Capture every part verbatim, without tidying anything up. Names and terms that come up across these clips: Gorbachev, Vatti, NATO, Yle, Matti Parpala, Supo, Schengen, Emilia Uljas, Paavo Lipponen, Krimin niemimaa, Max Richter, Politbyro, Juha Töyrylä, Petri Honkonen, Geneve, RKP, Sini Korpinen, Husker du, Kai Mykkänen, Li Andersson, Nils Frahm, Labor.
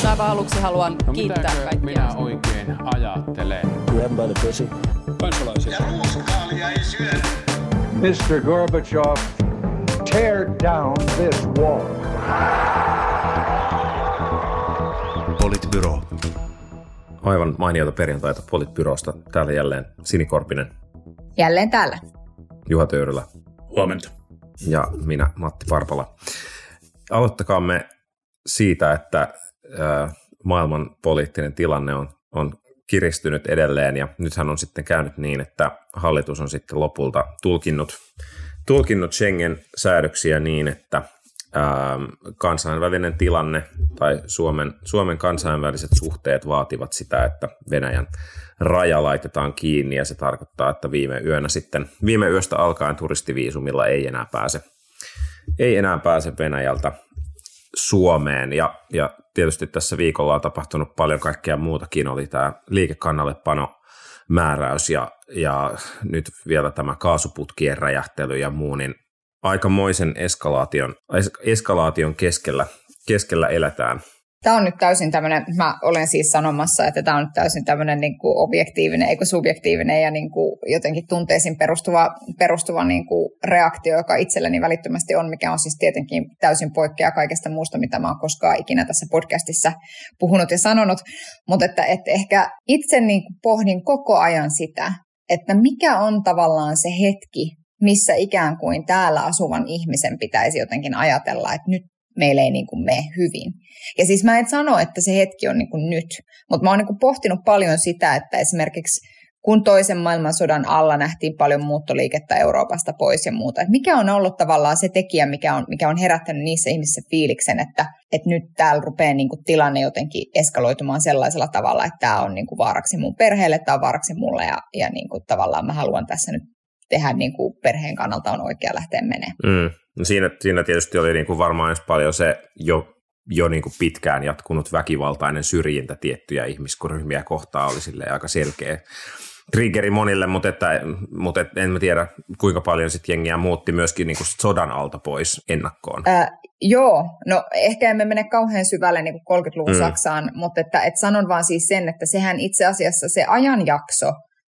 Mutta aivan aluksi haluan no, kiittää kaikkia. Minä oikein ajattelen? Jämpäinen pesi. Kansalaisia. Ja ruuskaalia ei syö. mister Gorbachev, tear down this wall. Politbyro. Aivan mainiota perjantaita Politbyrosta. Täällä jälleen Sini Korpinen. Jälleen täällä. Juha Töyrylä. Huomenta. Ja minä, Matti Parpala. Aloittakaamme siitä, että maailman poliittinen tilanne on, on kiristynyt edelleen, ja nythän on sitten käynyt niin, että hallitus on sitten lopulta tulkinnut, tulkinnut Schengen-säädöksiä niin, että ää, kansainvälinen tilanne tai Suomen, Suomen kansainväliset suhteet vaativat sitä, että Venäjän raja laitetaan kiinni, ja se tarkoittaa, että viime yönä sitten, viime yöstä alkaen turistiviisumilla ei enää pääse, ei enää pääse Venäjältä Suomeen, ja, ja tietysti tässä viikolla on tapahtunut paljon kaikkea muutakin, oli tämä liikekannallepanomääräys ja, ja nyt vielä tämä kaasuputkien räjähtely ja muu, niin aikamoisen eskalaation, eskalaation keskellä, keskellä eletään. Tämä on nyt täysin tämmöinen, mä olen siis sanomassa, että tämä on nyt täysin tämmöinen niin kuin objektiivinen, eikö subjektiivinen ja niin kuin jotenkin tunteisiin perustuva, perustuva niin kuin reaktio, joka itselleni välittömästi on, mikä on siis tietenkin täysin poikkea kaikesta muusta, mitä mä oon koskaan ikinä tässä podcastissa puhunut ja sanonut, mutta että, että ehkä itse niin kuin pohdin koko ajan sitä, että mikä on tavallaan se hetki, missä ikään kuin täällä asuvan ihmisen pitäisi jotenkin ajatella, että nyt meillä ei niin kuin mene hyvin. Ja siis mä en sano, että se hetki on niin kuin nyt, mutta mä oon niin kuin pohtinut paljon sitä, että esimerkiksi kun toisen maailmansodan alla nähtiin paljon muuttoliikettä Euroopasta pois ja muuta, että mikä on ollut tavallaan se tekijä, mikä on, mikä on herättänyt niissä ihmisissä fiiliksen, että, että nyt täällä rupeaa niin kuin tilanne jotenkin eskaloitumaan sellaisella tavalla, että tämä on niin kuin vaaraksi mun perheelle, tämä on vaaraksi mulle ja, ja niin kuin tavallaan mä haluan tässä nyt tehdä niin kuin perheen kannalta on oikea lähteä menemään. Mm. No siinä, siinä tietysti oli niin kuin varmaan edes paljon se jo, jo niin kuin pitkään jatkunut väkivaltainen syrjintä tiettyjä ihmisryhmiä kohtaan oli silleen aika selkeä triggeri monille, mutta, että, mutta en mä tiedä kuinka paljon sitten jengiä muutti myöskin niin kuin sodan alta pois ennakkoon. Äh, joo, no ehkä emme mene kauhean syvälle niin kuin kolmekymmentäluvun mm. Saksaan, mutta että, et sanon vaan siis sen, että sehän itse asiassa se ajanjakso,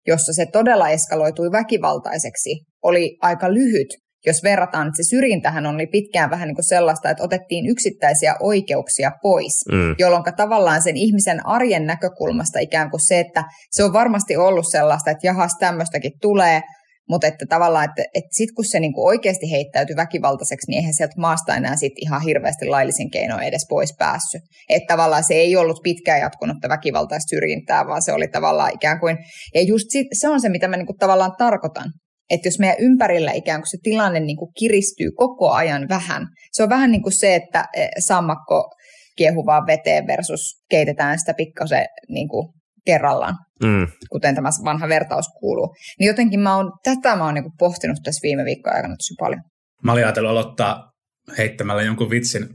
jossa se todella eskaloitui väkivaltaiseksi, oli aika lyhyt. Jos verrataan, että se syrjintähän oli pitkään vähän niin kuin sellaista, että otettiin yksittäisiä oikeuksia pois, mm. jolloin tavallaan sen ihmisen arjen näkökulmasta ikään kuin se, että se on varmasti ollut sellaista, että jahas tämmöistäkin tulee, mutta että tavallaan, että, että sitten kun se niin kuin oikeasti heittäytyi väkivaltaiseksi, niin eihän sieltä maasta enää sit ihan hirveästi laillisin keinoin edes pois päässyt. Että tavallaan se ei ollut pitkään jatkunutta väkivaltaista syrjintää, vaan se oli tavallaan ikään kuin, ja just sit, se on se, mitä mä niin kuin tavallaan tarkoitan. Että jos meidän ympärillä ikään kuin se tilanne niin kuin kiristyy koko ajan vähän, se on vähän niin kuin se, että sammakko kiehuvaan veteen versus keitetään sitä pikkasen niin kuin kerrallaan, mm. kuten tämä vanha vertaus kuuluu. Niin jotenkin mä oon, tätä mä oon niin kuin pohtinut tässä viime viikkojen aikana tosi paljon. Mä olin ajatellut aloittaa heittämällä jonkun vitsin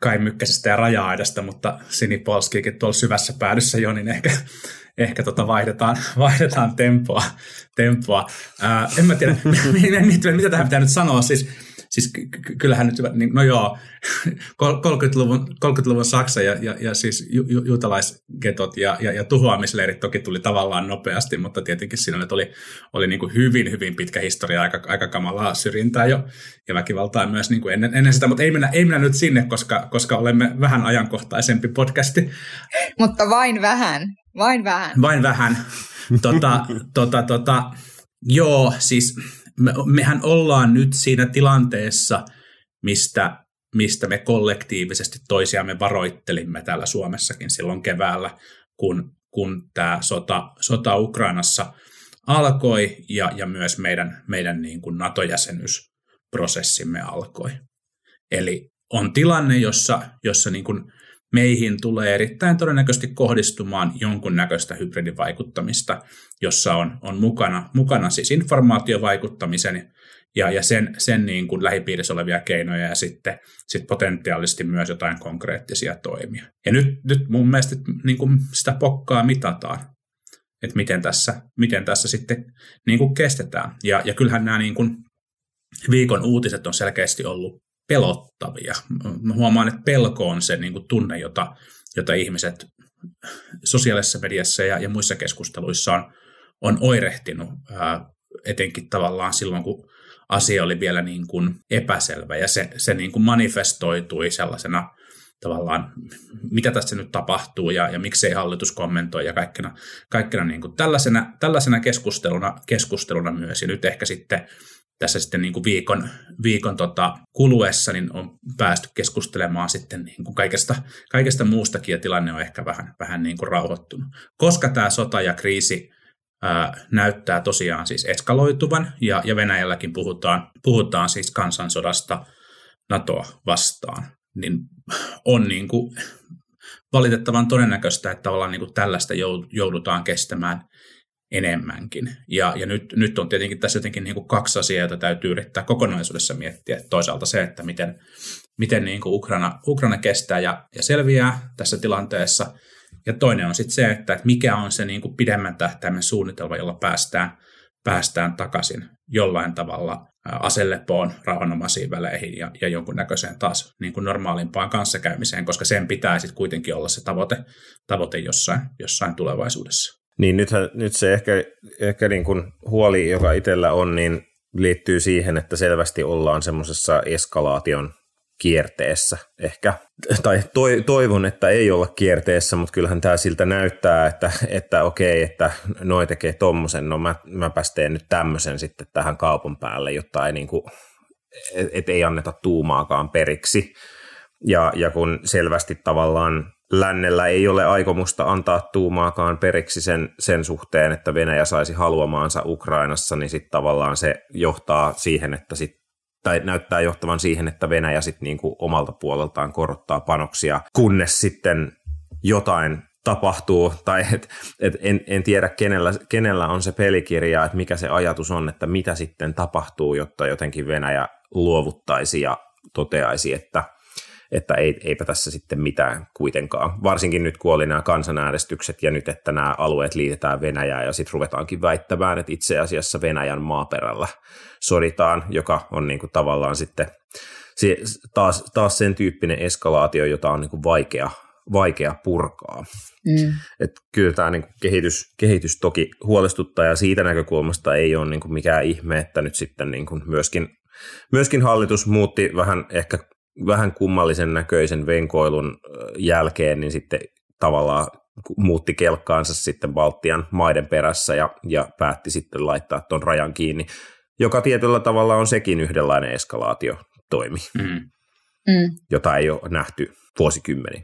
Kai Mykkäsestä ja raja-aidasta, mutta Sini Polskiikin tuolla syvässä päädyssä jo, niin ehkä... Ehkä tota vaihdetaan, vaihdetaan tempoa. tempoa. Ää, en mä tiedä, mitä tähän pitää nyt sanoa. Siis, siis kyllähän nyt, no joo, kolmekymmentäluvun, kolmekymmentäluvun Saksa ja, ja, ja siis ju, juutalaisgetot ja, ja, ja tuhoamisleirit toki tuli tavallaan nopeasti, mutta tietenkin siinä nyt oli, oli niin kuin hyvin, hyvin pitkä historia, aika, aika kamalaa syrjintää jo ja väkivaltaa myös niin kuin ennen, ennen sitä, mutta ei mennä, ei mennä nyt sinne, koska, koska olemme vähän ajankohtaisempi podcasti. Mutta vain vähän. Vain vähän. Vain vähän. Tota, tota, tota, joo, siis me, mehän ollaan nyt siinä tilanteessa, mistä, mistä me kollektiivisesti toisiamme varoittelimme täällä Suomessakin silloin keväällä, kun, kun tämä sota, sota Ukrainassa alkoi ja, ja myös meidän, meidän niin kuin NATO-jäsenyysprosessimme alkoi. Eli on tilanne, jossa, jossa niin kuin meihin tulee erittäin todennäköisesti kohdistumaan jonkunnäköistä hybridivaikuttamista, jossa on, on mukana, mukana siis informaatiovaikuttamisen ja, ja sen, sen niin kuin lähipiirissä olevia keinoja ja sitten sit potentiaalisesti myös jotain konkreettisia toimia. Ja nyt, nyt mun mielestä niin kuin sitä pokkaa mitataan, että miten tässä, miten tässä sitten niin kuin kestetään. Ja, ja kyllähän nämä niin kuin viikon uutiset on selkeästi ollut pelottavia. Mä huomaan, että pelko on se niin kuin tunne, jota, jota ihmiset sosiaalisessa mediassa ja, ja muissa keskusteluissa on, on oirehtinut, ää, etenkin tavallaan silloin, kun asia oli vielä niin kuin epäselvä, ja se, se niin kuin manifestoitui sellaisena tavallaan, mitä tässä nyt tapahtuu ja, ja miksei hallitus kommentoi ja kaikkena, kaikkena niin kuin tällaisena, tällaisena keskusteluna, keskusteluna myös. Ja nyt ehkä sitten tässä sitten niin kuin viikon, viikon tota kuluessa niin on päästy keskustelemaan sitten niin kuin kaikesta, kaikesta muustakin, ja tilanne on ehkä vähän, vähän niin kuin rauhoittunut. Koska tämä sota ja kriisi ää, näyttää tosiaan siis eskaloituvan, ja, ja Venäjälläkin puhutaan, puhutaan siis kansansodasta NATOa vastaan, niin on niin kuin valitettavan todennäköistä, että tavallaan niin kuin tällaista joudutaan kestämään enemmänkin. Ja, ja nyt, nyt on tietenkin tässä jotenkin niin kuin kaksi asiaa, joita täytyy yrittää kokonaisuudessa miettiä. Toisaalta se, että miten, miten niin kuin Ukraina, Ukraina kestää ja, ja selviää tässä tilanteessa. Ja toinen on sitten se, että mikä on se niin kuin pidemmän tähtäimen suunnitelma, jolla päästään, päästään takaisin jollain tavalla aselepoon, rauhanomaisiin väleihin ja, ja jonkunnäköiseen taas niin kuin normaalimpaan kanssakäymiseen, koska sen pitää sitten kuitenkin olla se tavoite, tavoite jossain, jossain tulevaisuudessa. Niin nythän, nyt se ehkä, ehkä niin kuin huoli, joka itsellä on, niin liittyy siihen, että selvästi ollaan semmoisessa eskalaation kierteessä ehkä. Tai toivon, että ei olla kierteessä, mutta kyllähän tämä siltä näyttää, että, että okei, että noi tekee tommosen, no mä, mäpäs teen nyt tämmöisen sitten tähän kaupan päälle, jotta ei, niin kuin, et, et ei anneta tuumaakaan periksi. Ja, ja kun selvästi tavallaan lännellä ei ole aikomusta antaa tuumaakaan periksi sen, sen suhteen, että Venäjä saisi haluamaansa Ukrainassa, niin sitten tavallaan se johtaa siihen, että sit, tai näyttää johtavan siihen, että Venäjä sitten niinku omalta puoleltaan korottaa panoksia, kunnes sitten jotain tapahtuu, tai et, et en, en tiedä kenellä, kenellä on se pelikirja, että mikä se ajatus on, että mitä sitten tapahtuu, jotta jotenkin Venäjä luovuttaisi ja toteaisi, että että ei, eipä tässä sitten mitään kuitenkaan. Varsinkin nyt, kun oli nämä kansanäänestykset ja nyt, että nämä alueet liitetään Venäjään ja sitten ruvetaankin väittämään, että itse asiassa Venäjän maaperällä soditaan, joka on niinku tavallaan sitten se, taas, taas sen tyyppinen eskalaatio, jota on niinku vaikea, vaikea purkaa. Mm. Et kyllä tämä niinku kehitys, kehitys toki huolestuttaa ja siitä näkökulmasta ei ole niinku mikään ihme, että nyt sitten niinku myöskin, myöskin hallitus muutti vähän ehkä vähän kummallisen näköisen venkoilun jälkeen, niin sitten tavallaan muutti kelkkaansa sitten Baltian maiden perässä ja, ja päätti sitten laittaa tuon rajan kiinni, joka tietyllä tavalla on sekin yhdenlainen eskalaatiotoimi, mm. Mm. jota ei ole nähty vuosikymmeniä.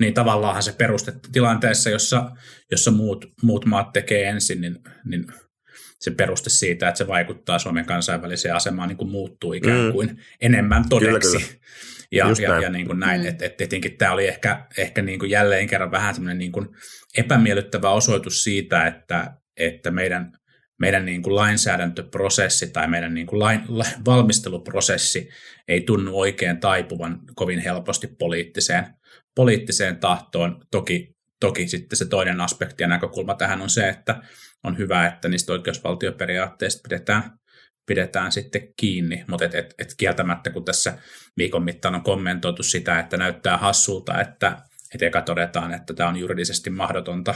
Niin tavallaanhan se peruste tilanteessa, jossa, jossa muut, muut maat tekee ensin, niin, niin se peruste siitä, että se vaikuttaa Suomen kansainväliseen asemaan, niin kuin muuttuu ikään kuin mm. enemmän todeksi. Kyllä, kyllä. Ja, ja, ja niin kuin näin, mm. että et tietenkin tämä oli ehkä, ehkä niin kuin jälleen kerran vähän semmoinen niin kuin epämiellyttävä osoitus siitä, että, että meidän, meidän niin kuin lainsäädäntöprosessi tai meidän niin kuin lain, la, valmisteluprosessi ei tunnu oikein taipuvan kovin helposti poliittiseen, poliittiseen tahtoon. Toki, toki sitten se toinen aspekti ja näkökulma tähän on se, että on hyvä, että niistä oikeusvaltioperiaatteista pidetään, pidetään sitten kiinni, mutta et, et, et kieltämättä, kun tässä viikon mittaan on kommentoitu sitä, että näyttää hassulta, että et eka todetaan, että tämä on juridisesti mahdotonta,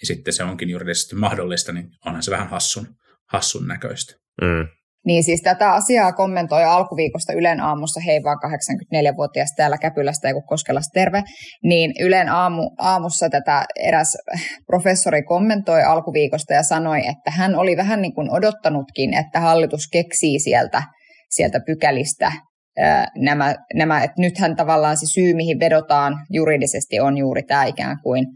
ja sitten se onkin juridisesti mahdollista, niin onhan se vähän hassun, hassun näköistä. Mm. Niin siis tätä asiaa kommentoi alkuviikosta Ylen aamussa, hei vaan kahdeksankymmentäneljävuotias täällä Käpylästä, ei kun Koskelasta terve, niin Ylen aamu, aamussa tätä eräs professori kommentoi alkuviikosta ja sanoi, että hän oli vähän niin kuin odottanutkin, että hallitus keksii sieltä, sieltä pykälistä nämä, nämä, että nythän tavallaan se syy, mihin vedotaan juridisesti on juuri tämä ikään kuin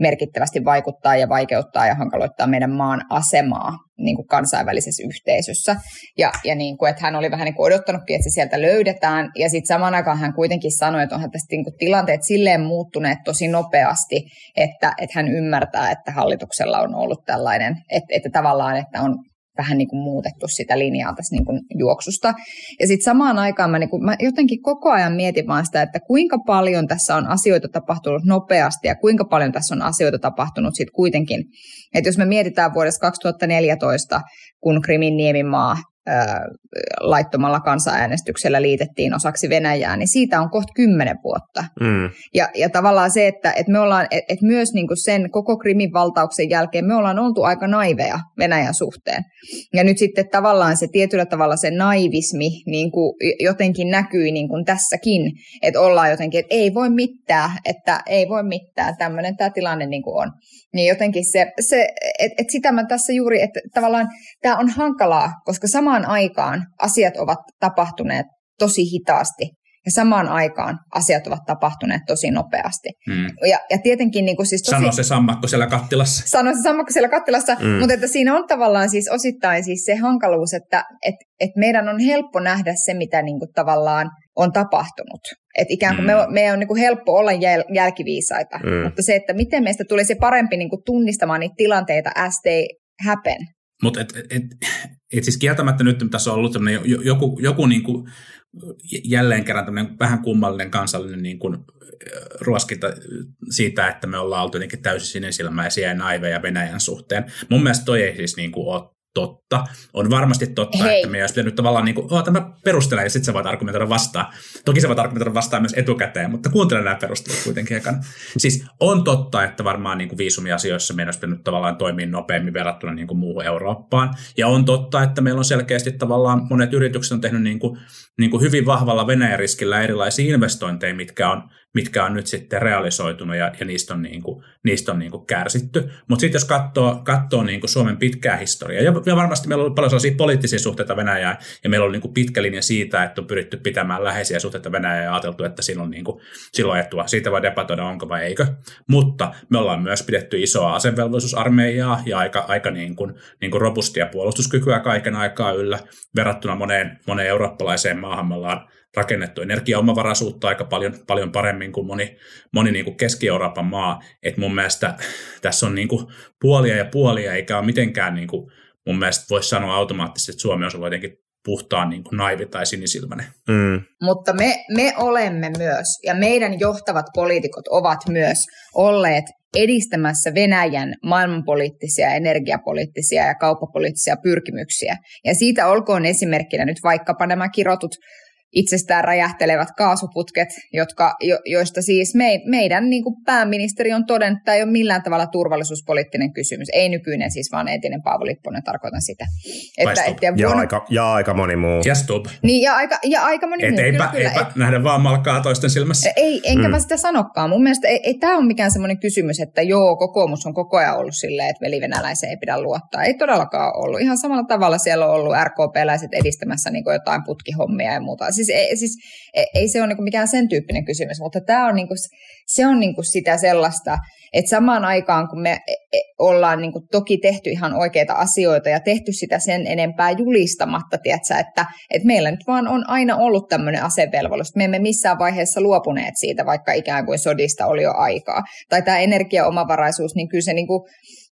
merkittävästi vaikuttaa ja vaikeuttaa ja hankaloittaa meidän maan asemaa niin kuin kansainvälisessä yhteisössä. Ja, ja niin kuin, että hän oli vähän niin kuin odottanutkin, että se sieltä löydetään. Ja sitten samaan aikaan hän kuitenkin sanoi, että onhan tästä niin kuin tilanteet silleen muuttuneet tosi nopeasti, että, että hän ymmärtää, että hallituksella on ollut tällainen, että, että tavallaan, että on vähän niin kuin muutettu sitä linjaa tässä niin kuin juoksusta. Ja sitten samaan aikaan mä, niin kuin, mä jotenkin koko ajan mietin vaan sitä, että kuinka paljon tässä on asioita tapahtunut nopeasti ja kuinka paljon tässä on asioita tapahtunut sitten kuitenkin. Että jos me mietitään vuodesta kaksituhattaneljätoista, kun Krimin niemimaa laittomalla kansanäänestyksellä liitettiin osaksi Venäjää, niin siitä on kohta kymmenen vuotta. Mm. Ja, ja tavallaan se, että et me ollaan, et, et myös niinku sen koko Krimin valtauksen jälkeen me ollaan oltu aika naiveja Venäjän suhteen. Ja nyt sitten tavallaan se tietyllä tavalla se naivismi niinku jotenkin näkyy niinku tässäkin, että ollaan jotenkin, että ei voi mitään, että ei voi mitään, tämmöinen tämä tilanne niinku on. Niin jotenkin se, se että et sitä mä tässä juuri, että tavallaan tämä on hankalaa, koska sama Samaan aikaan asiat ovat tapahtuneet tosi hitaasti ja samaan aikaan asiat ovat tapahtuneet tosi nopeasti. Mm. Ja, ja tietenkin niin kuin siis tosi... Sano se sammakko siellä kattilassa. Sano se sammakko siellä kattilassa, mm. mutta että siinä on tavallaan siis osittain siis se hankaluus, että et, et meidän on helppo nähdä se, mitä niin kuin tavallaan on tapahtunut. Että ikään kuin mm. me, me on niin kuin helppo olla jäl, jälkiviisaita, mm. mutta se, että miten meistä tulee se parempi niin kuin tunnistamaan niitä tilanteita as they happen. Mutta et, et, et, et siis kieltämättä nyt tässä on ollut joku, joku niinku, jälleen kerran tämmöinen vähän kummallinen kansallinen niinku, ruoskinta siitä, että me ollaan oltu jotenkin täysin sinisilmäisiä ja naiveja Venäjän suhteen. Mun mielestä toi ei siis niinku, ole totta. On varmasti totta, Hei. Että me ei olisi pitänyt tavallaan, niinku, oh, tämä perustelee ja sitten sä voit argumentoida vastaan. Toki sä voit argumentoida vastaan myös etukäteen, mutta kuuntele nämä perustelut kuitenkin ekan. Siis on totta, että varmaan niinku viisumiasioissa meidän olisi pitänyt tavallaan toimia nopeammin verrattuna niinku muuhun Eurooppaan. Ja on totta, että meillä on selkeästi tavallaan monet yritykset on tehnyt niinku, niinku hyvin vahvalla Venäjän riskillä erilaisia investointeja, mitkä on, mitkä on nyt sitten realisoitunut ja, ja niistä on, niinku, niistä on niinku kärsitty. Mutta sitten jos katsoo, katsoo niinku Suomen pitkää historiaa, ja ja varmasti meillä on ollut paljon sellaisia poliittisia suhteita Venäjään, ja meillä on niin kuin pitkä linja siitä, että on pyritty pitämään läheisiä suhteita Venäjään ja ajateltu, että siinä on niin kuin silloin etua. Siitä voi debatoida, onko vai eikö. Mutta me ollaan myös pidetty isoa asevelvollisuusarmeijaa ja aika, aika niin kuin, niin kuin robustia puolustuskykyä kaiken aikaa yllä. Verrattuna moneen, moneen eurooppalaiseen maahan me ollaan rakennettu energiaomavaraisuutta aika paljon, paljon paremmin kuin moni, moni niin kuin Keski-Euroopan maa. Et mun mielestä tässä on niin kuin puolia ja puolia, eikä ole mitenkään... Niin kuin mun mielestä voisi sanoa automaattisesti, että Suomi on ollut jotenkin puhtaan niin kuin naivi tai sinisilmäinen. Mm. Mutta me, me olemme myös, ja meidän johtavat poliitikot ovat myös olleet edistämässä Venäjän maailmanpoliittisia, energiapoliittisia ja kauppapoliittisia pyrkimyksiä. Ja siitä olkoon esimerkkinä nyt vaikkapa nämä kirotut itsestään räjähtelevät kaasuputket, jotka, jo, joista siis me, meidän niin kuin pääministeri on todennut, että tämä ei ole millään tavalla turvallisuuspoliittinen kysymys. Ei nykyinen siis, vaan entinen Paavo Lipponen, tarkoitan sitä. Että, et, ja, ja, vuonna... aika, ja aika moni muu. Ja Stubb. Niin, ja aika, ja aika moni et muu. Eipä, kyllä, eipä et... nähdä vaan malkaa toisten silmässä. Ei, enkä mm. mä sitä sanokaan. Mun mielestä ei, ei tämä ole mikään semmoinen kysymys, että joo, kokoomus on koko ajan ollut silleen, että velivenäläiseen ei pidä luottaa. Ei todellakaan ollut. Ihan samalla tavalla siellä on ollut R K P-läiset edistämässä niin kuin jotain putkihommia ja muuta. Siis ei, siis ei se ole niinku mikään sen tyyppinen kysymys, mutta tämä on niinku, se on niinku sitä sellaista, että samaan aikaan kun me ollaan niinku toki tehty ihan oikeita asioita ja tehty sitä sen enempää julistamatta, tiedätkö, että, että meillä nyt vaan on aina ollut tämmöinen asevelvollisuus. Me emme missään vaiheessa luopuneet siitä, vaikka ikään kuin sodista oli jo aikaa. Tai tämä energiaomavaraisuus, niin kyllä se niinku,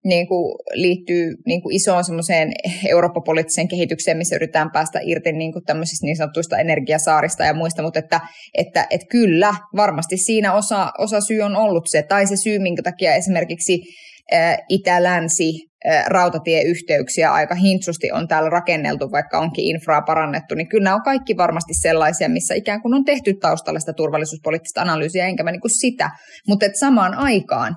niinku liittyy niinku isoon semmoiseen eurooppapoliittiseen kehitykseen, missä yritetään päästä irti niinku tämmöisistä niin sanotuista energiasaarista ja muista, mutta että, että, että kyllä, varmasti siinä osa, osa syy on ollut se, tai se syy, minkä takia esimerkiksi ää, itä-länsi ää, rautatieyhteyksiä aika hintsusti on täällä rakenneltu, vaikka onkin infraa parannettu, niin kyllä nämä on kaikki varmasti sellaisia, missä ikään kuin on tehty taustalla sitä turvallisuuspoliittista analyysiä, enkä mä niin kuin sitä, mutta että samaan aikaan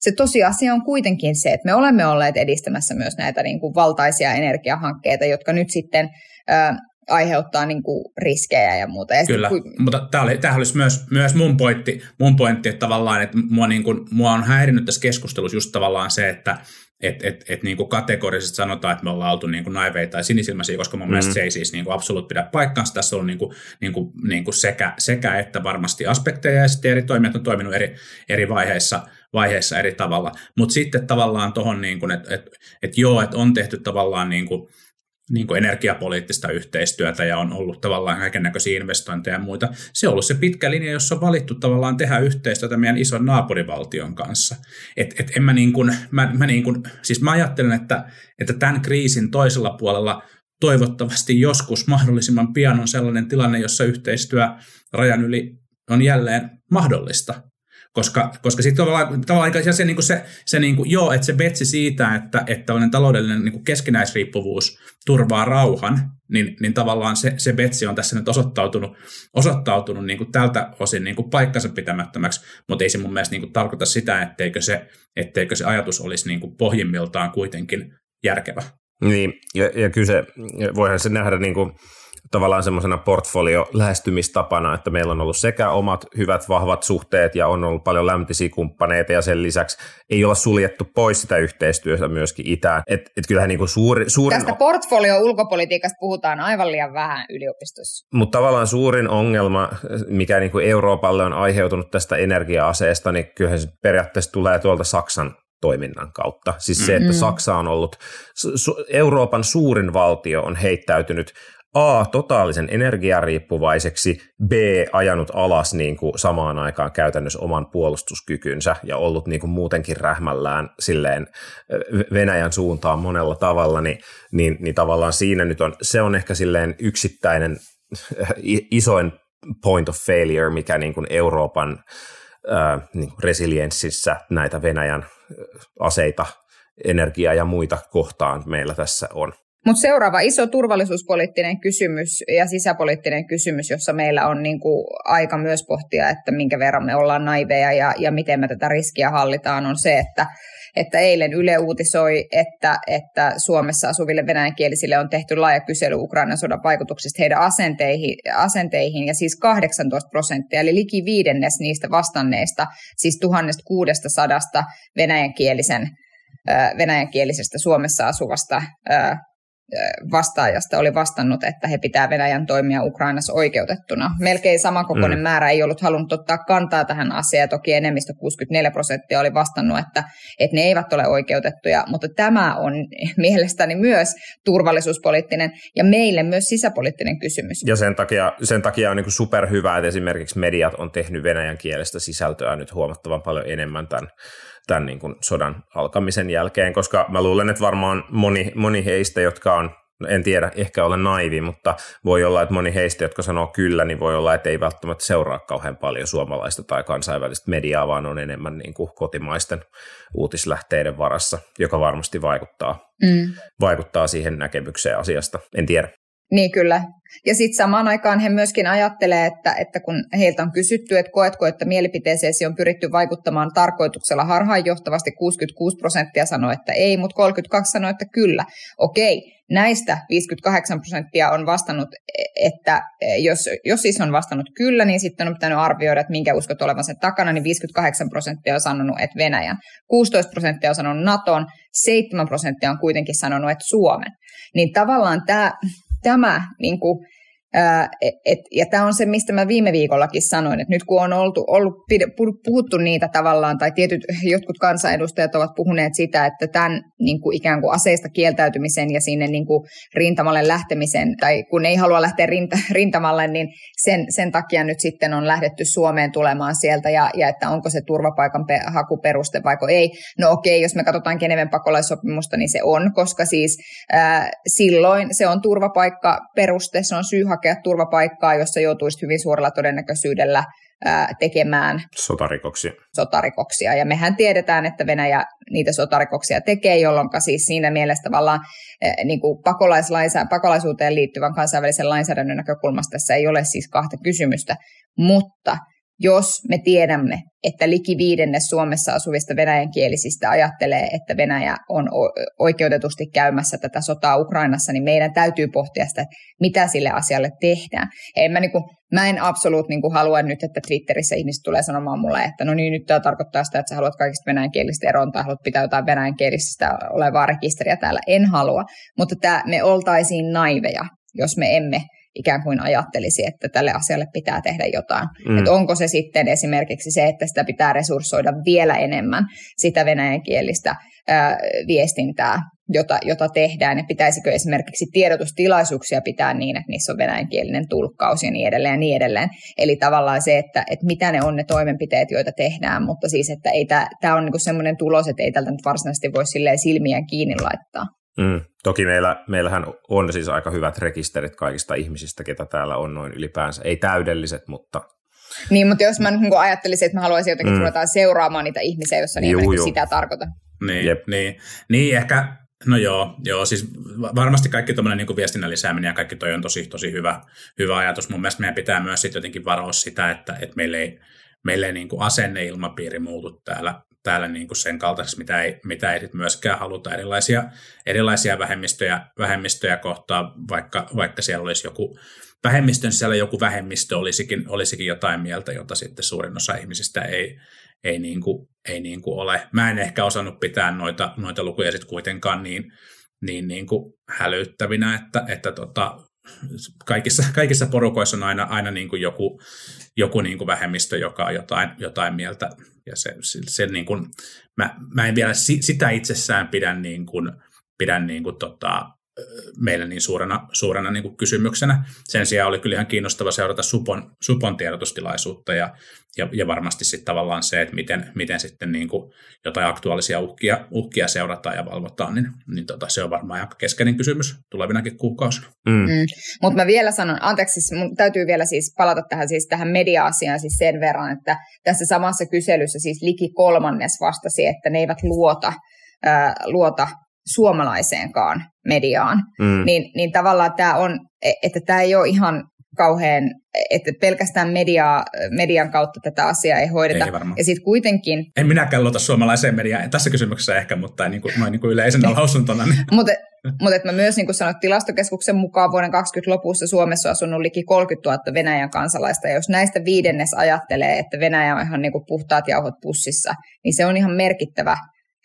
se tosiasia on kuitenkin se, että me olemme olleet edistämässä myös näitä niin kuin valtaisia energiahankkeita, jotka nyt sitten ää, aiheuttaa niin kuin riskejä ja muuta. Ja kyllä, kun... mutta tämä oli, olisi myös, myös mun pointti, mun pointti, että tavallaan, että mua, niin kuin, mua on häirinyt tässä keskustelussa just tavallaan se, että et, et, et niin kuin kategorisesti sanotaan, että me ollaan oltu niin kuin naiveita tai sinisilmäisiä, koska mun mm. mielestä se ei siis niin kuin absoluut pidä paikkaansa. Tässä on niin kuin, niin kuin, niin kuin sekä, sekä että varmasti aspekteja ja sitten eri toimijat on toiminut eri, eri vaiheissa, vaiheissa eri tavalla. Mutta sitten tavallaan tuohon, niin kuin, että, että, että joo, että on tehty tavallaan niin kuin niin kuin energiapoliittista yhteistyötä ja on ollut tavallaan kaikennäköisiä investointeja ja muita. Se on ollut se pitkä linja, jossa on valittu tavallaan tehdä yhteistyötä meidän ison naapurivaltion kanssa. Et, et en mä niin kuin, mä, mä niin kuin, siis mä ajattelen, että, että tämän kriisin toisella puolella toivottavasti joskus mahdollisimman pian on sellainen tilanne, jossa yhteistyö rajan yli on jälleen mahdollista. Koska, koska sitten tavallaan, tavallaan se, niin kuin se, se niin kuin, joo, että se vetsi siitä, että, että taloudellinen niin kuin keskinäisriippuvuus turvaa rauhan, niin, niin tavallaan se, se vetsi on tässä nyt osoittautunut, osoittautunut niin kuin tältä osin niin kuin paikkansa pitämättömäksi, mutta ei se mun mielestä niin kuin tarkoita sitä, etteikö se, etteikö se ajatus olisi niin kuin pohjimmiltaan kuitenkin järkevä. Niin, ja, ja kyllä se, voihan se nähdä niin kuin tavallaan semmoisena portfolio-lähestymistapana, että meillä on ollut sekä omat hyvät, vahvat suhteet ja on ollut paljon lämpisiä kumppaneita ja sen lisäksi ei olla suljettu pois sitä yhteistyötä myöskin itään. Et, et kyllähän niin kuin suuri, suurin... Tästä portfolio-ulkopolitiikasta puhutaan aivan liian vähän yliopistossa. Mutta tavallaan suurin ongelma, mikä niin kuin Euroopalle on aiheutunut tästä energia-aseesta, niin kyllähän se periaatteessa tulee tuolta Saksan toiminnan kautta. Siis se, että Saksa on ollut, Euroopan suurin valtio on heittäytynyt A, totaalisen energiariippuvaiseksi, B, ajanut alas niin kuin samaan aikaan käytännössä oman puolustuskykynsä ja ollut niin kuin muutenkin rähmällään silleen Venäjän suuntaan monella tavalla, niin, niin, niin tavallaan siinä nyt on, se on ehkä silleen yksittäinen isoin point of failure, mikä niin kuin Euroopan äh, niin kuin resilienssissä näitä Venäjän aseita, energiaa ja muita kohtaan meillä tässä on. Mutta seuraava iso turvallisuuspoliittinen kysymys ja sisäpoliittinen kysymys, jossa meillä on niinku aika myös pohtia, että minkä verran me ollaan naiveja ja, ja miten me tätä riskiä hallitaan, on se, että, että eilen Yle uutisoi, että, että Suomessa asuville venäjänkielisille on tehty laaja kysely Ukrainan sodan vaikutuksista heidän asenteihin, asenteihin ja siis kahdeksantoista prosenttia, eli liki viidennes niistä vastanneista, siis tuhatkuusisataa venäjänkielisen, venäjänkielisestä Suomessa asuvasta vastaajasta oli vastannut, että he pitää Venäjän toimia Ukrainassa oikeutettuna. Melkein samankokoinen mm. määrä ei ollut halunnut ottaa kantaa tähän asiaan. Toki enemmistö kuusikymmentäneljä prosenttia oli vastannut, että, että ne eivät ole oikeutettuja, mutta tämä on mielestäni myös turvallisuuspoliittinen ja meille myös sisäpoliittinen kysymys. Ja sen takia, sen takia on niin kuin superhyvä, että esimerkiksi mediat on tehnyt venäjän kielestä sisältöä nyt huomattavan paljon enemmän tämän tämän niin kuin sodan alkamisen jälkeen, koska mä luulen, että varmaan moni, moni heistä, jotka on, en tiedä, ehkä ole naivi, mutta voi olla, että moni heistä, jotka sanoo kyllä, niin voi olla, että ei välttämättä seuraa kauhean paljon suomalaista tai kansainvälistä mediaa, vaan on enemmän niin kuin kotimaisten uutislähteiden varassa, joka varmasti vaikuttaa, mm. vaikuttaa siihen näkemykseen asiasta. En tiedä. Niin kyllä. Ja sitten samaan aikaan he myöskin ajattelee, että, että kun heiltä on kysytty, että koetko, että mielipiteeseesi on pyritty vaikuttamaan tarkoituksella harhaanjohtavasti, kuusikymmentäkuusi prosenttia sanoi, että ei, mutta kolmekymmentäkaksi sanoi, että kyllä. Okei, näistä viisikymmentäkahdeksan prosenttia on vastannut, että jos, jos siis on vastannut kyllä, niin sitten on pitänyt arvioida, että minkä uskot olevan sen takana, niin viisikymmentäkahdeksan prosenttia on sanonut, että Venäjän, kuusitoista prosenttia on sanonut Naton, seitsemän prosenttia on kuitenkin sanonut, että Suomen. Niin tavallaan tämä... Tämä, niin kuin, ää, et, ja tämä on se, mistä mä viime viikollakin sanoin, että nyt kun on oltu, ollut puhuttu niitä tavallaan, tai tietyt jotkut kansanedustajat ovat puhuneet sitä, että tämän niin kuin ikään kuin aseista kieltäytymisen ja sinne niin kuin rintamalle lähtemisen, tai kun ei halua lähteä rinta, rintamalle, niin sen, sen takia nyt sitten on lähdetty Suomeen tulemaan sieltä, ja, ja että onko se turvapaikan hakuperuste vaiko ei. No okei, jos me katsotaan Geneven pakolaissopimusta, niin se on, koska siis ää, silloin se on turvapaikkaperuste, se on syy hakea turvapaikkaa, jossa joutuisi hyvin suurella todennäköisyydellä ää, tekemään sotarikoksia. sotarikoksia. Ja mehän tiedetään, että Venäjä niitä sotarikoksia tekee, jolloin siis siinä mielessä tavallaan ää, niin kuin pakolaislainsä, pakolaisuuteen liittyvän kansainvälisen lainsäädännön näkökulmasta tässä ei ole siis kahta kysymystä, mutta jos me tiedämme, että liki viidennes Suomessa asuvista venäjänkielisistä ajattelee, että Venäjä on oikeutetusti käymässä tätä sotaa Ukrainassa, niin meidän täytyy pohtia sitä, mitä sille asialle tehdään. En mä, niin kuin, mä en absoluut niin kuin halua nyt, että Twitterissä ihmiset tulee sanomaan mulle, että no niin, nyt tämä tarkoittaa sitä, että sä haluat kaikista venäjänkielistä eroon tai haluat pitää jotain venäjänkielistä olevaa rekisteriä täällä. En halua, mutta tämä, me oltaisiin naiveja, jos me emme ikään kuin ajattelisi, että tälle asialle pitää tehdä jotain. Mm. Että onko se sitten esimerkiksi se, että sitä pitää resurssoida vielä enemmän, sitä venäjänkielistä ää, viestintää, jota, jota tehdään, ja pitäisikö esimerkiksi tiedotustilaisuuksia pitää niin, että niissä on venäjänkielinen tulkkaus ja niin edelleen ja niin edelleen. Eli tavallaan se, että, että mitä ne on ne toimenpiteet, joita tehdään, mutta siis, että ei tämä on niinku semmoinen tulos, että ei tältä nyt varsinaisesti voi silleen silmiään kiinni laittaa. Mm. Toki meillä, meillähän on siis aika hyvät rekisterit kaikista ihmisistä, ketä täällä on noin ylipäänsä. Ei täydelliset, mutta Niin, mutta jos mä niin kun ajattelisin, että mä haluaisin jotenkin mm. ruveta seuraamaan niitä ihmisiä, jossa niin juu, sitä tarkoita. Niin, yep. niin, niin ehkä, no joo, joo, siis varmasti kaikki tuommoinen niin kuin viestinnän lisääminen ja kaikki toi on tosi, tosi hyvä, hyvä ajatus. Mun mielestä meidän pitää myös sit jotenkin varoa sitä, että, että meillä ei, meillä ei niin kuin asenneilmapiiri muutu täällä, täällä niin kuin sen kaltaisesti, mitä ei, mitä ei myöskään haluta erilaisia, erilaisia vähemmistöjä, vähemmistöjä kohtaan, vaikka, vaikka siellä olisi joku vähemmistön sisällä joku vähemmistö olisikin, olisikin jotain mieltä, jota sitten suurin osa ihmisistä ei, ei, niin kuin, ei niin kuin ole. Mä en ehkä osannut pitää noita, noita lukuja sitten kuitenkaan niin, niin, niin kuin hälyttävinä, että, että tota, kaikissa, kaikissa porukoissa on aina, aina niin kuin joku, joku niin kuin vähemmistö, joka on jotain, jotain mieltä. Ja se, se, se niin kuin, mä, mä en vielä si, sitä itsessään pidä, niin kuin, pidä niin kuin tota, meillä niin suurena, suurena niin kuin kysymyksenä. Sen sijaan oli kyllä ihan kiinnostava seurata Supon, Supon tiedotustilaisuutta ja, ja, ja varmasti sitten tavallaan se, että miten, miten sitten niin kuin jotain aktuaalisia uhkia, uhkia seurataan ja valvotaan, niin, niin tota, se on varmaan aika keskeinen kysymys tulevinakin kuukausina. Mm. Mm. Mutta mä vielä sanon, anteeksi, siis mun täytyy vielä siis palata tähän, siis tähän media-asiaan siis sen verran, että tässä samassa kyselyssä siis liki kolmannes vastasi, että ne eivät luota, äh, luota suomalaiseenkaan mediaan, mm. niin, niin tavallaan tämä on, että tämä ei ole ihan kauhean, että pelkästään mediaa, median kautta tätä asiaa ei hoideta. Ei varmaan. Ja sitten kuitenkin... En minäkään luota suomalaiseen mediaan tässä kysymyksessä ehkä, mutta niin kuin, noin niin kuin yleisenä lausuntona. Niin. mutta mutta mä myös niin kuin sanoin, tilastokeskuksen mukaan vuoden kaksikymmentä lopussa Suomessa on asunut liki kolmekymmentätuhatta Venäjän kansalaista. Ja jos näistä viidennes ajattelee, että Venäjä on ihan niin kuin puhtaat jauhot pussissa, niin se on ihan merkittävä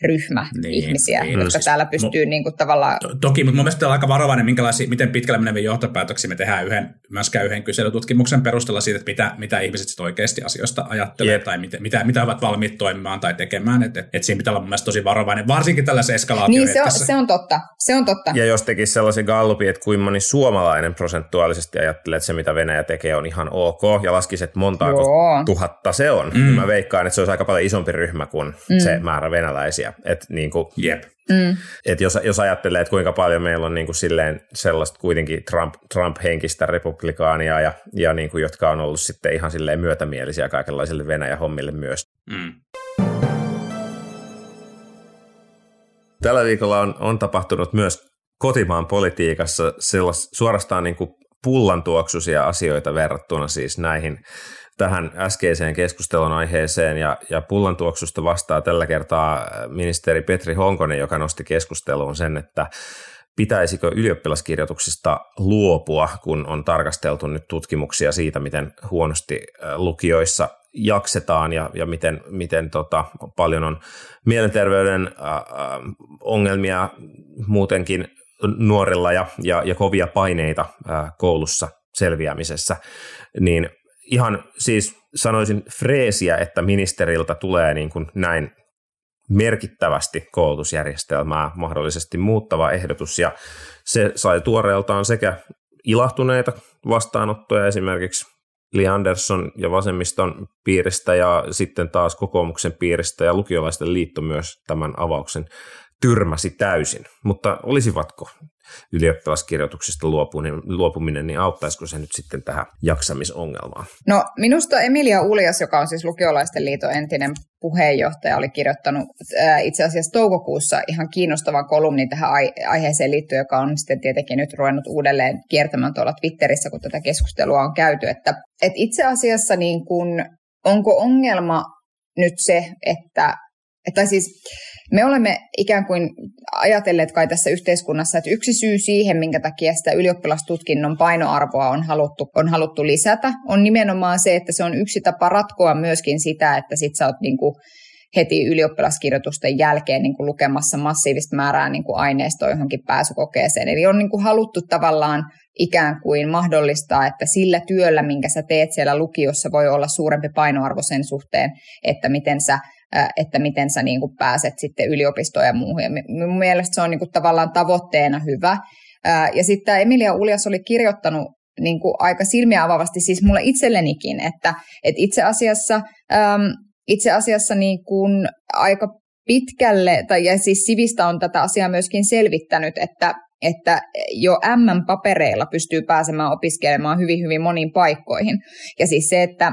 ryhmä niin, ihmisiä, niin, jotka siis, täällä pystyy mu- niin kuin tavallaan... To- toki, mutta mun mielestä on aika varovainen, minkälaisia, miten pitkälle meneviä johtopäätöksiä me tehdään yhden, myöskään yhden kyselytutkimuksen perusteella siitä, että mitä, mitä ihmiset sit oikeasti asioista ajattelee yep. tai mit, mitä, mitä ovat valmiit toimimaan tai tekemään. Että et, et siinä pitää olla mun mielestä tosi varovainen, varsinkin tällaisessa eskalaatiohetkessä. Niin, se on, se on totta. Se on totta. Ja jos tekisi sellaisen gallupin, että kuinka moni suomalainen prosentuaalisesti ajattelee, että se mitä Venäjä tekee on ihan ok, ja laskisi, että montaako Joo. tuhatta se on. Mm. Mä veikkaan, että se olisi aika paljon isompi ryhmä kuin mm. se määrä venäläisiä. Että niinku, yep. mm. et jos, jos ajattelee, että kuinka paljon meillä on niinku silleen sellaista kuitenkin Trump, Trump-henkistä republikaania, ja, ja niinku, jotka on ollut sitten ihan silleen myötämielisiä kaikenlaisille Venäjä-hommille myös. Mm. Tällä viikolla on, on tapahtunut myös kotimaan politiikassa sellas, suorastaan niinku pullantuoksuisia asioita verrattuna siis näihin tähän äskeiseen keskustelun aiheeseen, ja, ja pullantuoksusta vastaa tällä kertaa ministeri Petri Honkonen, joka nosti keskusteluun sen, että pitäisikö ylioppilaskirjoituksista luopua, kun on tarkasteltu nyt tutkimuksia siitä, miten huonosti lukioissa jaksetaan ja, ja miten, miten tota, paljon on mielenterveyden äh, ongelmia muutenkin nuorilla ja, ja, ja kovia paineita äh, koulussa selviämisessä, niin ihan siis sanoisin freesiä, että ministeriltä tulee niin kuin näin merkittävästi koulutusjärjestelmää mahdollisesti muuttava ehdotus, ja se sai tuoreeltaan sekä ilahtuneita vastaanottoja esimerkiksi Li Andersson ja vasemmiston piiristä ja sitten taas kokoomuksen piiristä, ja lukiolaisten liitto myös tämän avauksen tyrmäsi täysin, mutta olisivatko ylioppilaskirjoituksista luopuminen, niin auttaisiko se nyt sitten tähän jaksamisongelmaan? No minusta Emilia Uljas, joka on siis lukiolaisten liiton entinen puheenjohtaja, oli kirjoittanut äh, itse asiassa toukokuussa ihan kiinnostavan kolumnin tähän aiheeseen liittyen, joka on sitten tietenkin nyt ruvennut uudelleen kiertämään tuolla Twitterissä, kun tätä keskustelua on käyty. Että, et itse asiassa niin kun, onko ongelma nyt se, että Tai siis me olemme ikään kuin ajatelleet kai tässä yhteiskunnassa, että yksi syy siihen, minkä takia sitä ylioppilastutkinnon painoarvoa on haluttu, on haluttu lisätä, on nimenomaan se, että se on yksi tapa ratkoa myöskin sitä, että sit sä oot niinku heti ylioppilaskirjoitusten jälkeen niinku lukemassa massiivista määrää niinku aineistoa johonkin pääsykokeeseen. Eli on niinku haluttu tavallaan ikään kuin mahdollistaa, että sillä työllä, minkä sä teet siellä lukiossa, voi olla suurempi painoarvo sen suhteen, että miten sä että miten sä niin kuin pääset sitten yliopistoon ja muuhun. Ja mun mielestä se on niin kuin tavallaan tavoitteena hyvä. Ja sitten Emilia Uljas oli kirjoittanut niin kuin aika silmiä avaavasti, siis mulle itsellenikin, että, että itse asiassa, itse asiassa niin kuin aika pitkälle, tai ja siis Sivistä on tätä asiaa myöskin selvittänyt, että että jo M-papereilla pystyy pääsemään opiskelemaan hyvin, hyvin moniin paikkoihin. Ja siis se, että,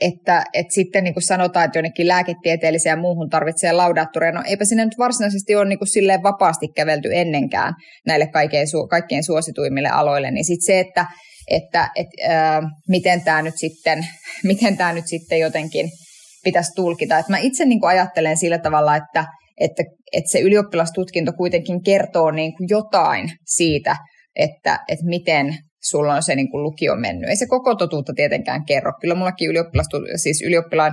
että, että sitten niin kuin sanotaan, että jonnekin lääketieteelliseen ja muuhun tarvitsee laudaattoria, no eipä sinne nyt varsinaisesti ole niin kuin silleen vapaasti kävelty ennenkään näille kaikkein, kaikkein suosituimmille aloille, niin sitten se, että, että, että ää, miten tämä nyt sitten, miten tämä nyt sitten jotenkin pitäisi tulkita. Et mä itse niin kuin ajattelen sillä tavalla, että Että, että se ylioppilastutkinto kuitenkin kertoo niin kuin jotain siitä, että, että miten sulla on se niin kuin lukio mennyt. Ei se koko totuutta tietenkään kerro. Kyllä mullakin ylioppilastu- siis ylioppilaan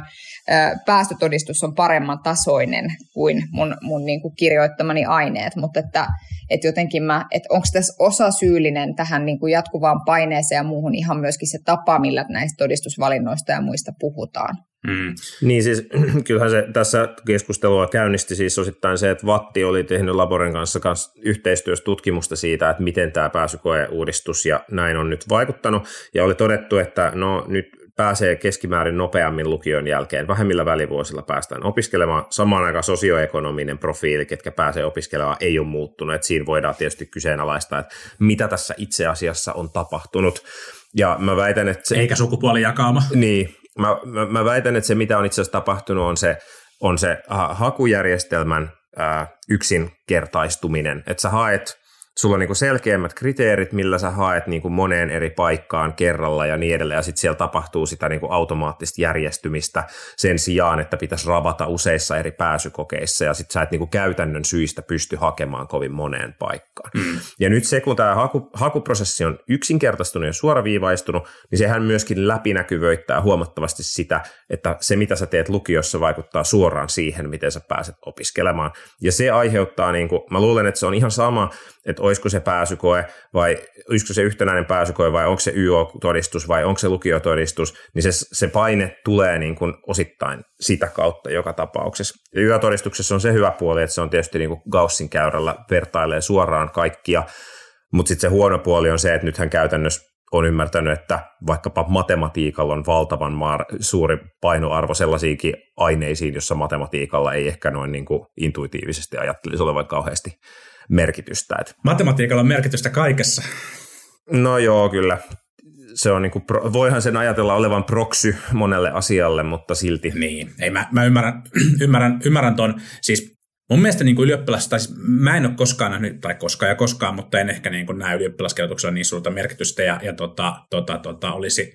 ää, päästötodistus on paremman tasoinen kuin mun, mun niin kuin kirjoittamani aineet, mutta että, että jotenkin mä, että onko tässä osasyyllinen tähän niin kuin jatkuvaan paineeseen ja muuhun ihan myöskin se tapa, millä näistä todistusvalinnoista ja muista puhutaan. Mm. Niin siis kyllähän se tässä keskustelua käynnisti siis osittain se, että Vatti oli tehnyt Laboren kanssa, kanssa yhteistyössä tutkimusta siitä, että miten tämä pääsykoeuudistus ja näin on nyt vaikuttanut ja oli todettu, että no nyt pääsee keskimäärin nopeammin lukion jälkeen, vähemmillä välivuosilla päästään opiskelemaan. Samaan aikaan sosioekonominen profiili, ketkä pääsee opiskelemaan, ei ole muuttunut, että siinä voidaan tietysti kyseenalaistaa, että mitä tässä itse asiassa on tapahtunut ja mä väitän, että se... Eikä sukupuolijakauma. Niin. Mä, mä, mä väitän, että se mitä on itse asiassa tapahtunut on se, on se ha- hakujärjestelmän ää, yksinkertaistuminen, että sä haet, sulla on niinku selkeämmät kriteerit, millä sä haet niinku moneen eri paikkaan kerralla ja niin edelleen ja sitten siellä tapahtuu sitä niinku automaattista järjestymistä sen sijaan, että pitäisi ravata useissa eri pääsykokeissa ja sitten sä et niinku käytännön syistä pysty hakemaan kovin moneen paikkaan. Mm. Ja nyt se, kun tämä haku, hakuprosessi on yksinkertaistunut ja suoraviivaistunut, niin sehän myöskin läpinäkyvöittää huomattavasti sitä, että se mitä sä teet lukiossa vaikuttaa suoraan siihen, miten sä pääset opiskelemaan ja se aiheuttaa, niinku, mä luulen, että se on ihan sama, että olisiko se pääsykoe vai olisiko se yhtenäinen pääsykoe vai onko se Y O-todistus vai onko se lukiotodistus, niin se, se paine tulee niin kuin osittain sitä kautta joka tapauksessa. Ja Y O-todistuksessa on se hyvä puoli, että se on tietysti niin kuin Gaussin käyrällä vertailee suoraan kaikkia, mutta sitten se huono puoli on se, että nythän käytännössä on ymmärtänyt, että vaikkapa matematiikalla on valtavan maar- suuri painoarvo sellaisiinkin aineisiin, jossa matematiikalla ei ehkä noin niin kuin intuitiivisesti ajattelisi olevan kauheasti merkitystä. Matematiikalla on merkitystä kaikessa. No joo, kyllä. Se on niin kuin, voihan sen ajatella olevan proksy monelle asialle, mutta silti. Niin, ei, mä, mä ymmärrän, ymmärrän, ymmärrän ton. Siis mun mielestä niin kuin ylioppilas, mä en ole koskaan nähnyt, tai koskaan ja koskaan, mutta en ehkä niin kuin näe ylioppilaskirjoituksella niin suurta merkitystä, ja, ja tota, tota, tota, olisi,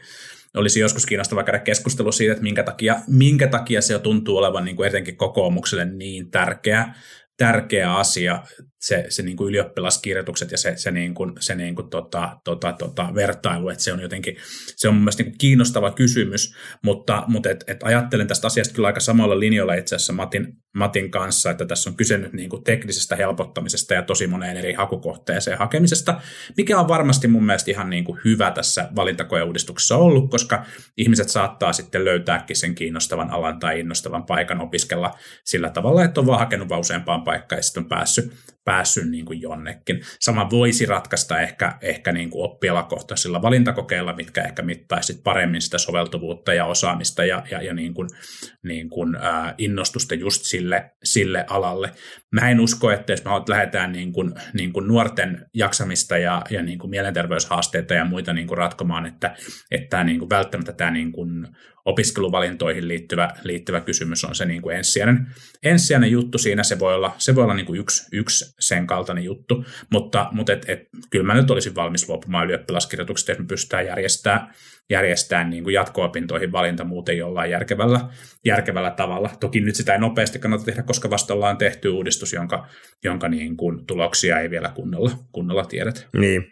olisi joskus kiinnostavaa käydä keskustelua siitä, että minkä takia, minkä takia se tuntuu olevan niin kuin etenkin kokoomukselle niin tärkeä, tärkeä asia, se, se niin kuin ylioppilaskirjoitukset ja se, se, niin kuin, se niin kuin tota, tota, tota, vertailu, että se on jotenkin, se on mun mielestä niin kuin kiinnostava kysymys, mutta, mutta et, et ajattelen tästä asiasta kyllä aika samalla linjalla itse asiassa Matin, Matin kanssa, että tässä on kyse nyt niin kuin teknisestä helpottamisesta ja tosi moneen eri hakukohteeseen hakemisesta, mikä on varmasti mun mielestä ihan niin kuin hyvä tässä valintakoeuudistuksessa ollut, koska ihmiset saattaa sitten löytääkin sen kiinnostavan alan tai innostavan paikan opiskella sillä tavalla, että on vaan hakenut vaan useampaan paikkaan ja sitten on päässyt päässyt niin kuin jonnekin. Sama voisi ratkaista ehkä, ehkä niin kuin oppialakohtaisilla valintakokeilla, mitkä ehkä mittaisivat paremmin sitä soveltuvuutta ja osaamista ja, ja, ja niin kuin, niin kuin, ää, innostusta just sille, sille alalle. Mä en usko, että jos me lähdetään niin kuin, niin kuin nuorten jaksamista ja, ja niin kuin mielenterveyshaasteita ja muita niin kuin ratkomaan, että, että niin kuin välttämättä tämä niin kuin opiskeluvalintoihin liittyvä, liittyvä kysymys on se niin kuin ensisijainen, ensisijainen juttu siinä, se voi olla, se voi olla niin kuin yksi, yksi sen kaltainen juttu, mutta, mutta et, et, kyllä mä nyt olisin valmis luopumaan ylioppilaskirjoituksesta, jos me pystytään järjestämään, järjestämään niin kuin jatko-opintoihin valinta muuten jollain järkevällä, järkevällä tavalla. Toki nyt sitä ei nopeasti kannata tehdä, koska vasta ollaan tehty uudistus, jonka, jonka niin kuin tuloksia ei vielä kunnolla, kunnolla tiedetä. Niin.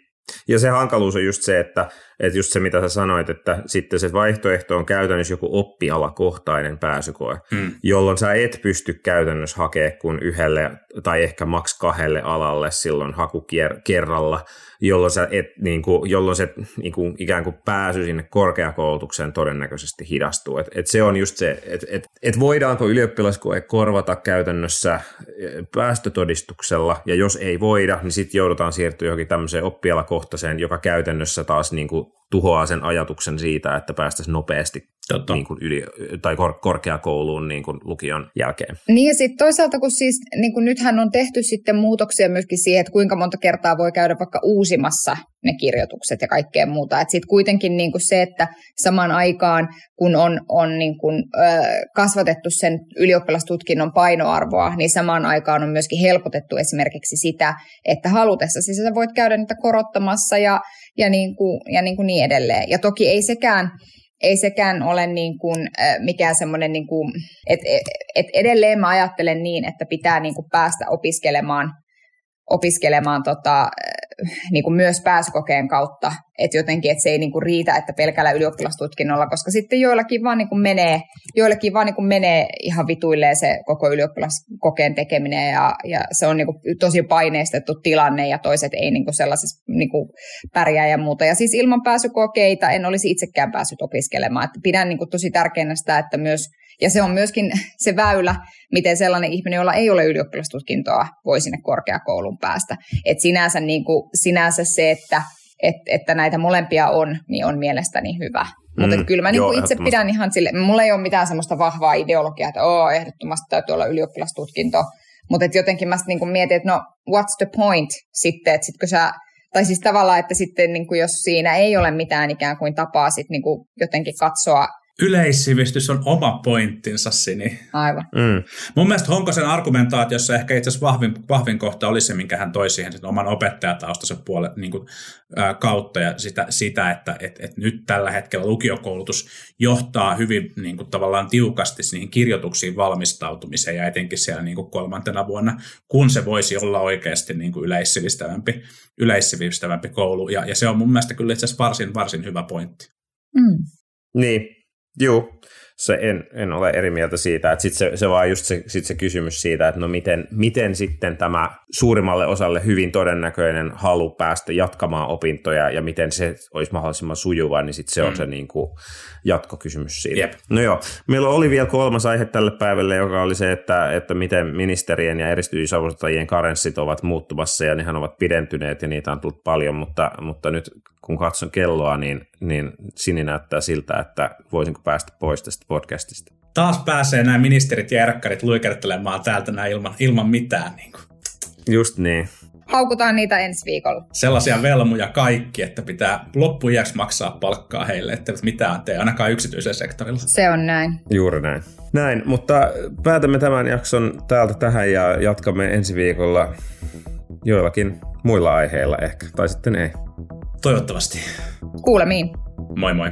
Ja se hankaluus on just se, että, että just se mitä sä sanoit, että sitten se vaihtoehto on käytännössä joku oppialakohtainen pääsykoe, mm. jolloin sä et pysty käytännössä hakemaan kuin yhdelle tai ehkä maks kahdelle alalle silloin hakukerralla, jolloin, sä et, niin kuin, jolloin se niin kuin, ikään kuin pääsy sinne korkeakoulutukseen todennäköisesti hidastuu. Et, et se on just se, että et, et voidaanko ylioppilaskoe korvata käytännössä päästötodistuksella, ja jos ei voida, niin sitten joudutaan siirtyä johonkin tämmöiseen oppialakohtaiseen, joka käytännössä taas niin kuin tuhoaa sen ajatuksen siitä, että päästäisiin nopeasti niin kuin yli, tai kor, korkeakouluun niin kuin lukion jälkeen. Niin ja sitten toisaalta, kun siis niin kuin nythän on tehty sitten muutoksia myöskin siihen, että kuinka monta kertaa voi käydä vaikka uusimassa ne kirjoitukset ja kaikkea muuta. Että sitten kuitenkin niin kuin se, että samaan aikaan, kun on, on niin kuin, ö, kasvatettu sen ylioppilastutkinnon painoarvoa, niin samaan aikaan on myöskin helpotettu esimerkiksi sitä, että halutessasi sä voit käydä niitä korottamassa ja, ja, niin kuin, ja niin kuin niin edelleen. Ja toki ei sekään... Ei sekään ole niin kuin, äh, mikään semmoinen, niin kuin, että et edelleen mä ajattelen niin, että pitää niin kuin päästä opiskelemaan, opiskelemaan tota, äh, niin kuin myös pääsykokeen kautta. Että jotenkin, että se ei niin kuin riitä, että pelkällä ylioppilastutkinnolla, koska sitten joillakin vaan, niin kuin menee, joillakin vaan niin kuin menee ihan vituilleen se koko ylioppilaskokeen tekeminen ja, ja se on niin kuin tosi paineistettu tilanne ja toiset ei niin kuin sellaisessa niin kuin pärjää ja muuta. Ja siis ilman pääsykokeita en olisi itsekään päässyt opiskelemaan. Että pidän niin kuin tosi tärkeänä sitä, että myös, ja se on myöskin se väylä, miten sellainen ihminen, jolla ei ole ylioppilastutkintoa, voi sinne korkeakouluun päästä. Että sinänsä, niin kuin, sinänsä se, että Et, että näitä molempia on, niin on mielestäni hyvä. Mm, Mutta kyllä mä joo, niin itse pidän ihan sille, mulla ei ole mitään semmoista vahvaa ideologiaa, että oo, ehdottomasti täytyy olla ylioppilastutkinto. Mutta jotenkin mä niin mietin, että no what's the point sitten, että sitkö sä, tai siis tavallaan, että sitten niin kuin jos siinä ei ole mitään ikään kuin tapaa sit niin kuin jotenkin katsoa. Yleissivistys on oma pointtinsa, Sini. Aivan. Mm. Mun mielestä Honkosen argumentaatiossa ehkä itse asiassa vahvin, vahvin kohta oli se, minkä hän toi siihen oman opettajataustansa puolen niin kuin, ä, kautta ja sitä, sitä että et, et nyt tällä hetkellä lukiokoulutus johtaa hyvin niin kuin, tavallaan tiukasti niihin kirjoituksiin valmistautumiseen ja etenkin siellä niin kuin kolmantena vuonna, kun se voisi olla oikeasti niin kuin yleissivistävämpi, yleissivistävämpi koulu. Ja, ja se on mun mielestä kyllä itse asiassa varsin, varsin hyvä pointti. Mm. Niin. Joo, se en, en ole eri mieltä siitä, että sitten se, se vaan just se, sit se kysymys siitä, että no miten, miten sitten tämä suurimmalle osalle hyvin todennäköinen halu päästä jatkamaan opintoja ja miten se olisi mahdollisimman sujuva, niin sitten se on mm. se niin kuin jatkokysymys siitä. Yep. No joo, meillä oli vielä kolmas aihe tälle päivälle, joka oli se, että, että miten ministerien ja erityisavustajien karenssit ovat muuttumassa ja nehän ovat pidentyneet ja niitä on tullut paljon, mutta, mutta nyt kun katson kelloa, niin, niin Sini näyttää siltä, että voisinko päästä pois tästä podcastista. Taas pääsee nämä ministerit ja erkkarit luikertelemaan täältä nämä ilman, ilman mitään. Niin kuin. Just niin. Haukutaan niitä ensi viikolla. Sellaisia velmuja kaikki, että pitää loppuiäksi maksaa palkkaa heille, että mitään tee, ainakaan yksityisellä sektorilla. Se on näin. Juuri näin. Näin, mutta päätämme tämän jakson täältä tähän ja jatkamme ensi viikolla joillakin muilla aiheilla ehkä, tai sitten ei. Toivottavasti. Kuulemiin. Moi moi.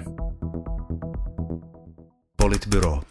Politbyro.